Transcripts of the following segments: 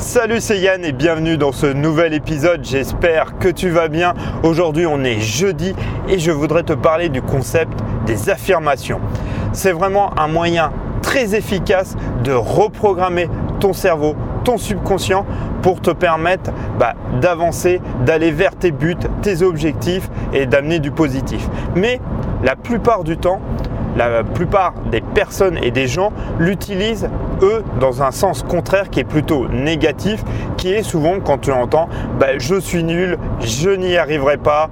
Salut, c'est Yann et bienvenue dans ce nouvel épisode. J'espère que tu vas bien. Aujourd'hui, on est jeudi et je voudrais te parler du concept des affirmations. C'est vraiment un moyen très efficace de reprogrammer ton cerveau, ton subconscient pour te permettre d'avancer, d'aller vers tes buts, tes objectifs et d'amener du positif. Mais la plupart du temps, la plupart des personnes et des gens l'utilisent, eux, dans un sens contraire qui est plutôt négatif, qui est souvent quand tu entends « je suis nul, je n'y arriverai pas,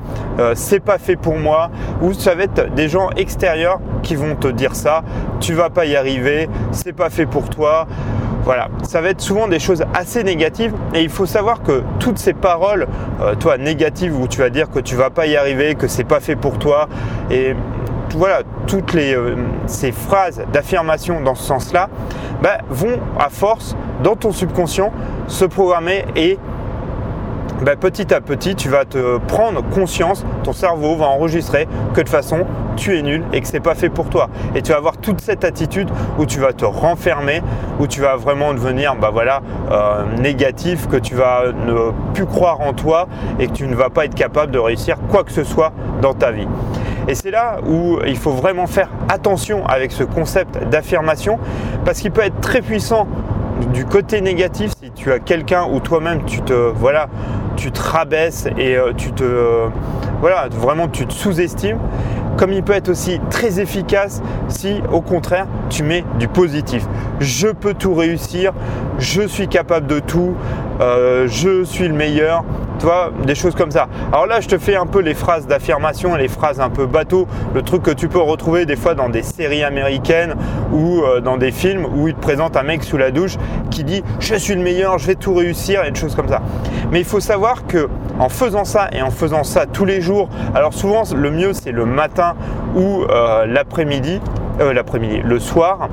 c'est pas fait pour moi » ou ça va être des gens extérieurs qui vont te dire ça « tu vas pas y arriver, c'est pas fait pour toi ». Voilà, ça va être souvent des choses assez négatives et il faut savoir que toutes ces paroles, toi, négatives où tu vas dire que tu vas pas y arriver, que c'est pas fait pour toi et voilà, toutes ces phrases d'affirmation dans ce sens-là vont à force dans ton subconscient se programmer et petit à petit tu vas te prendre conscience, ton cerveau va enregistrer que de façon tu es nul et que c'est pas fait pour toi et tu vas avoir toute cette attitude où tu vas te renfermer, où tu vas vraiment devenir négatif, que tu vas ne plus croire en toi et que tu ne vas pas être capable de réussir quoi que ce soit dans ta vie. Et c'est là où il faut vraiment faire attention avec ce concept d'affirmation parce qu'il peut être très puissant du côté négatif si tu as quelqu'un ou toi-même tu te rabaisse et tu te sous-estimes, comme il peut être aussi très efficace si au contraire tu mets du positif. Je peux tout réussir, je suis capable de tout, je suis le meilleur. Tu vois, des choses comme ça. Alors là, je te fais un peu les phrases d'affirmation, les phrases un peu bateau, le truc que tu peux retrouver des fois dans des séries américaines ou dans des films où ils te présentent un mec sous la douche qui dit « je suis le meilleur, je vais tout réussir » et des choses comme ça. Mais il faut savoir que en faisant ça et en faisant ça tous les jours, alors souvent le mieux c'est le matin ou le soir,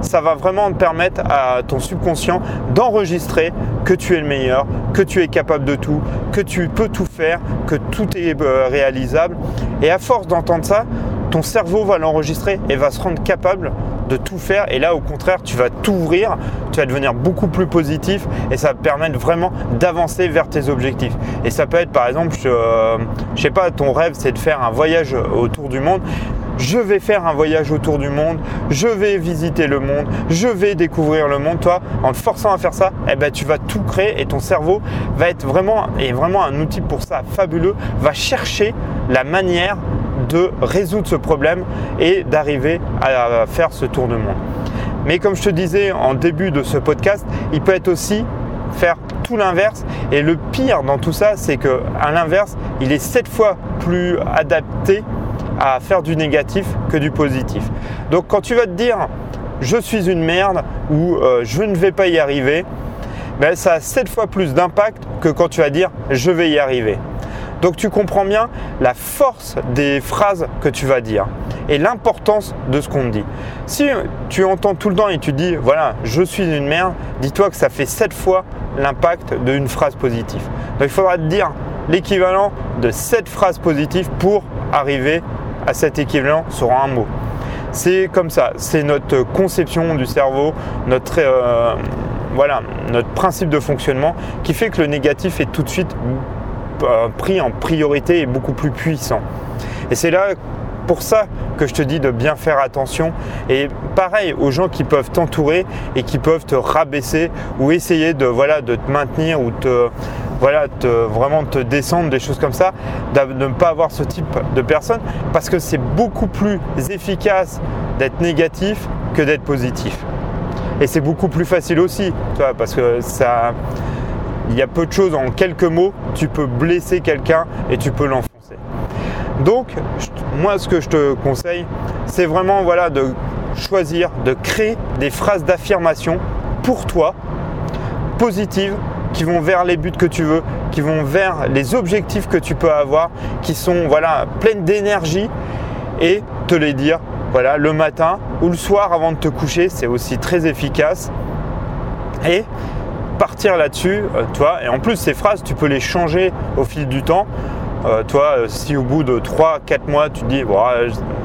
ça va vraiment permettre à ton subconscient d'enregistrer que tu es le meilleur, que tu es capable de tout, que tu peux tout faire, que tout est réalisable. Et à force d'entendre ça, ton cerveau va l'enregistrer et va se rendre capable de tout faire. Et là, au contraire, tu vas t'ouvrir, tu vas devenir beaucoup plus positif et ça va te permettre vraiment d'avancer vers tes objectifs. Et ça peut être par exemple, je sais pas, ton rêve c'est de faire un voyage autour du monde. Je vais faire un voyage autour du monde, je vais visiter le monde, je vais découvrir le monde. Toi, en te forçant à faire ça, tu vas tout créer et ton cerveau va être vraiment un outil pour ça fabuleux, va chercher la manière de résoudre ce problème et d'arriver à faire ce tour du monde. Mais comme je te disais en début de ce podcast, il peut être aussi faire tout l'inverse et le pire dans tout ça, c'est qu'à l'inverse, il est 7 fois plus adapté à faire du négatif que du positif. Donc quand tu vas te dire « je suis une merde » ou « je ne vais pas y arriver », ça a 7 fois plus d'impact que quand tu vas dire « je vais y arriver ». Donc tu comprends bien la force des phrases que tu vas dire et l'importance de ce qu'on te dit. Si tu entends tout le temps et tu dis « voilà, je suis une merde », dis-toi que ça fait 7 fois l'impact d'une phrase positive. Donc il faudra te dire l'équivalent de 7 phrases positives pour arriver à cet équivalent sur un mot. C'est comme ça, c'est notre conception du cerveau, notre principe de fonctionnement qui fait que le négatif est tout de suite pris en priorité et beaucoup plus puissant. Et c'est là pour ça que je te dis de bien faire attention et pareil aux gens qui peuvent t'entourer et qui peuvent te rabaisser ou essayer de te maintenir ou vraiment te descendre, des choses comme ça, de ne pas avoir ce type de personnes parce que c'est beaucoup plus efficace d'être négatif que d'être positif. Et c'est beaucoup plus facile aussi, tu vois, parce que ça, il y a peu de choses, en quelques mots, tu peux blesser quelqu'un et tu peux l'enfoncer. Donc, moi, ce que je te conseille, c'est vraiment de choisir, de créer des phrases d'affirmation pour toi, positives, qui vont vers les buts que tu veux, qui vont vers les objectifs que tu peux avoir, qui sont pleines d'énergie et te les dire le matin ou le soir avant de te coucher, c'est aussi très efficace et partir là-dessus, et en plus ces phrases tu peux les changer au fil du temps. Si au bout de 3-4 mois tu te dis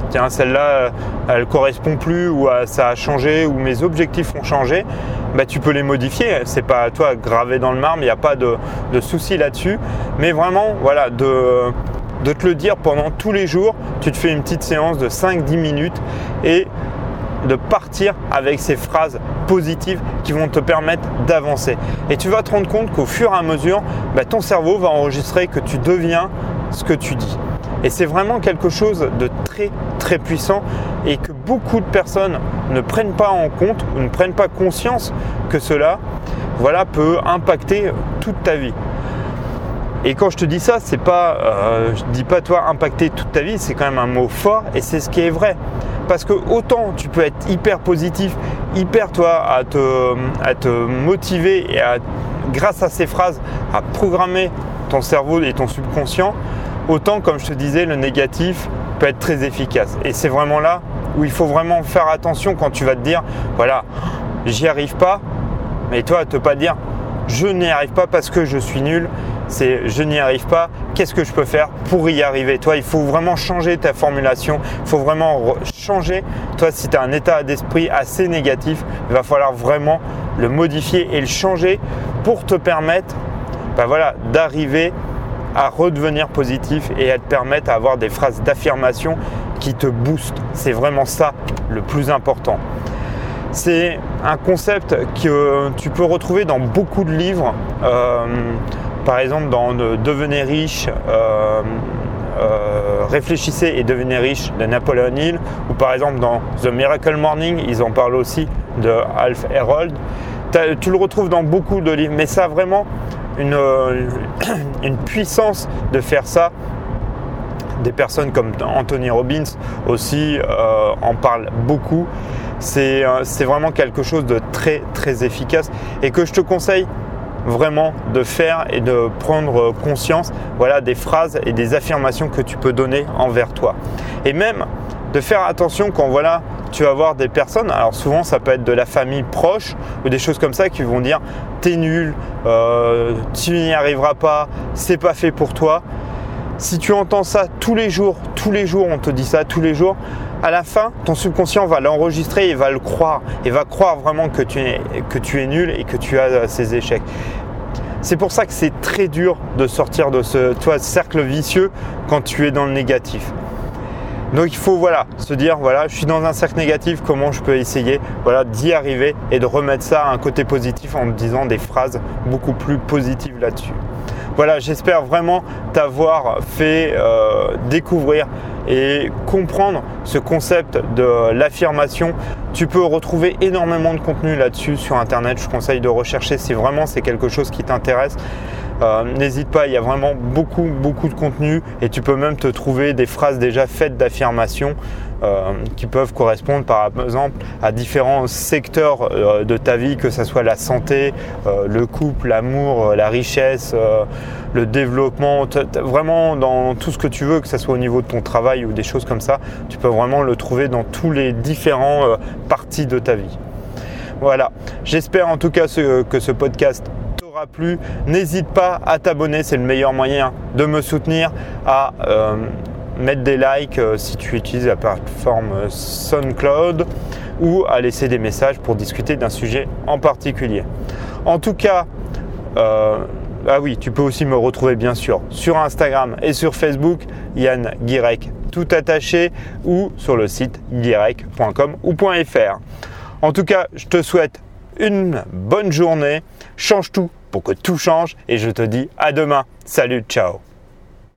tiens, celle-là elle correspond plus ou ça a changé ou mes objectifs ont changé, bah, tu peux les modifier. C'est pas à toi gravé dans le marbre, il n'y a pas de souci là-dessus. Mais vraiment, voilà, de te le dire pendant tous les jours, tu te fais une petite séance de 5-10 minutes et de partir avec ces phrases positives qui vont te permettre d'avancer. Et tu vas te rendre compte qu'au fur et à mesure, bah, ton cerveau va enregistrer que tu deviens ce que tu dis. Et c'est vraiment quelque chose de très très puissant et que beaucoup de personnes ne prennent pas en compte ou ne prennent pas conscience que cela, voilà, peut impacter toute ta vie. Et quand je te dis ça, c'est pas, je dis pas toi impacter toute ta vie, c'est quand même un mot fort et c'est ce qui est vrai. Parce que autant tu peux être hyper positif, hyper toi à te motiver et à, grâce à ces phrases, à programmer ton cerveau et ton subconscient, autant comme je te disais, le négatif peut être très efficace. Et c'est vraiment là où il faut vraiment faire attention quand tu vas te dire, voilà, j'y arrive pas, mais toi à te pas dire, je n'y arrive pas parce que je suis nul. C'est je n'y arrive pas, qu'est-ce que je peux faire pour y arriver? Toi, il faut vraiment changer ta formulation, il faut vraiment changer. Toi, si tu as un état d'esprit assez négatif, il va falloir vraiment le modifier et le changer pour te permettre, ben voilà, d'arriver à redevenir positif et à te permettre d'avoir des phrases d'affirmation qui te boostent. C'est vraiment ça le plus important. C'est un concept que tu peux retrouver dans beaucoup de livres. Par exemple, dans Devenez riche, réfléchissez et devenez riche de Napoléon Hill, ou par exemple dans The Miracle Morning, ils en parlent aussi, de Alf Harold. Tu le retrouves dans beaucoup de livres, mais ça a vraiment une puissance de faire ça. Des personnes comme Anthony Robbins aussi en parlent beaucoup. C'est vraiment quelque chose de très très efficace et que je te conseille vraiment de faire et de prendre conscience, voilà, des phrases et des affirmations que tu peux donner envers toi. Et même de faire attention quand, voilà, tu vas voir des personnes, alors souvent ça peut être de la famille proche ou des choses comme ça qui vont dire t'es nul, tu n'y arriveras pas, c'est pas fait pour toi. Si tu entends ça tous les jours on te dit ça tous les jours, à la fin, ton subconscient va l'enregistrer et va le croire. Et va croire vraiment que tu es nul et que tu as ces échecs. C'est pour ça que c'est très dur de sortir de ce cercle vicieux quand tu es dans le négatif. Donc il faut, voilà, se dire, voilà, je suis dans un cercle négatif, comment je peux essayer, voilà, d'y arriver et de remettre ça à un côté positif en me disant des phrases beaucoup plus positives là-dessus. Voilà, j'espère vraiment t'avoir fait découvrir et comprendre ce concept de l'affirmation. Tu peux retrouver énormément de contenu là-dessus sur internet. Je conseille de rechercher si vraiment c'est quelque chose qui t'intéresse. N'hésite pas, il y a vraiment beaucoup de contenu et tu peux même te trouver des phrases déjà faites d'affirmation qui peuvent correspondre par exemple à différents secteurs de ta vie, que ce soit la santé, le couple, l'amour, la richesse, le développement, vraiment dans tout ce que tu veux, que ce soit au niveau de ton travail ou des choses comme ça, tu peux vraiment le trouver dans tous les différents parties de ta vie. Voilà, j'espère en tout cas que ce podcast plu. N'hésite pas à t'abonner, c'est le meilleur moyen de me soutenir, à mettre des likes si tu utilises la plateforme SoundCloud ou à laisser des messages pour discuter d'un sujet en particulier. En tout cas, tu peux aussi me retrouver bien sûr sur Instagram et sur Facebook, Yann Guirec tout attaché, ou sur le site guirec.com ou .fr. En tout cas, je te souhaite une bonne journée, change tout pour que tout change et je te dis à demain. Salut, ciao!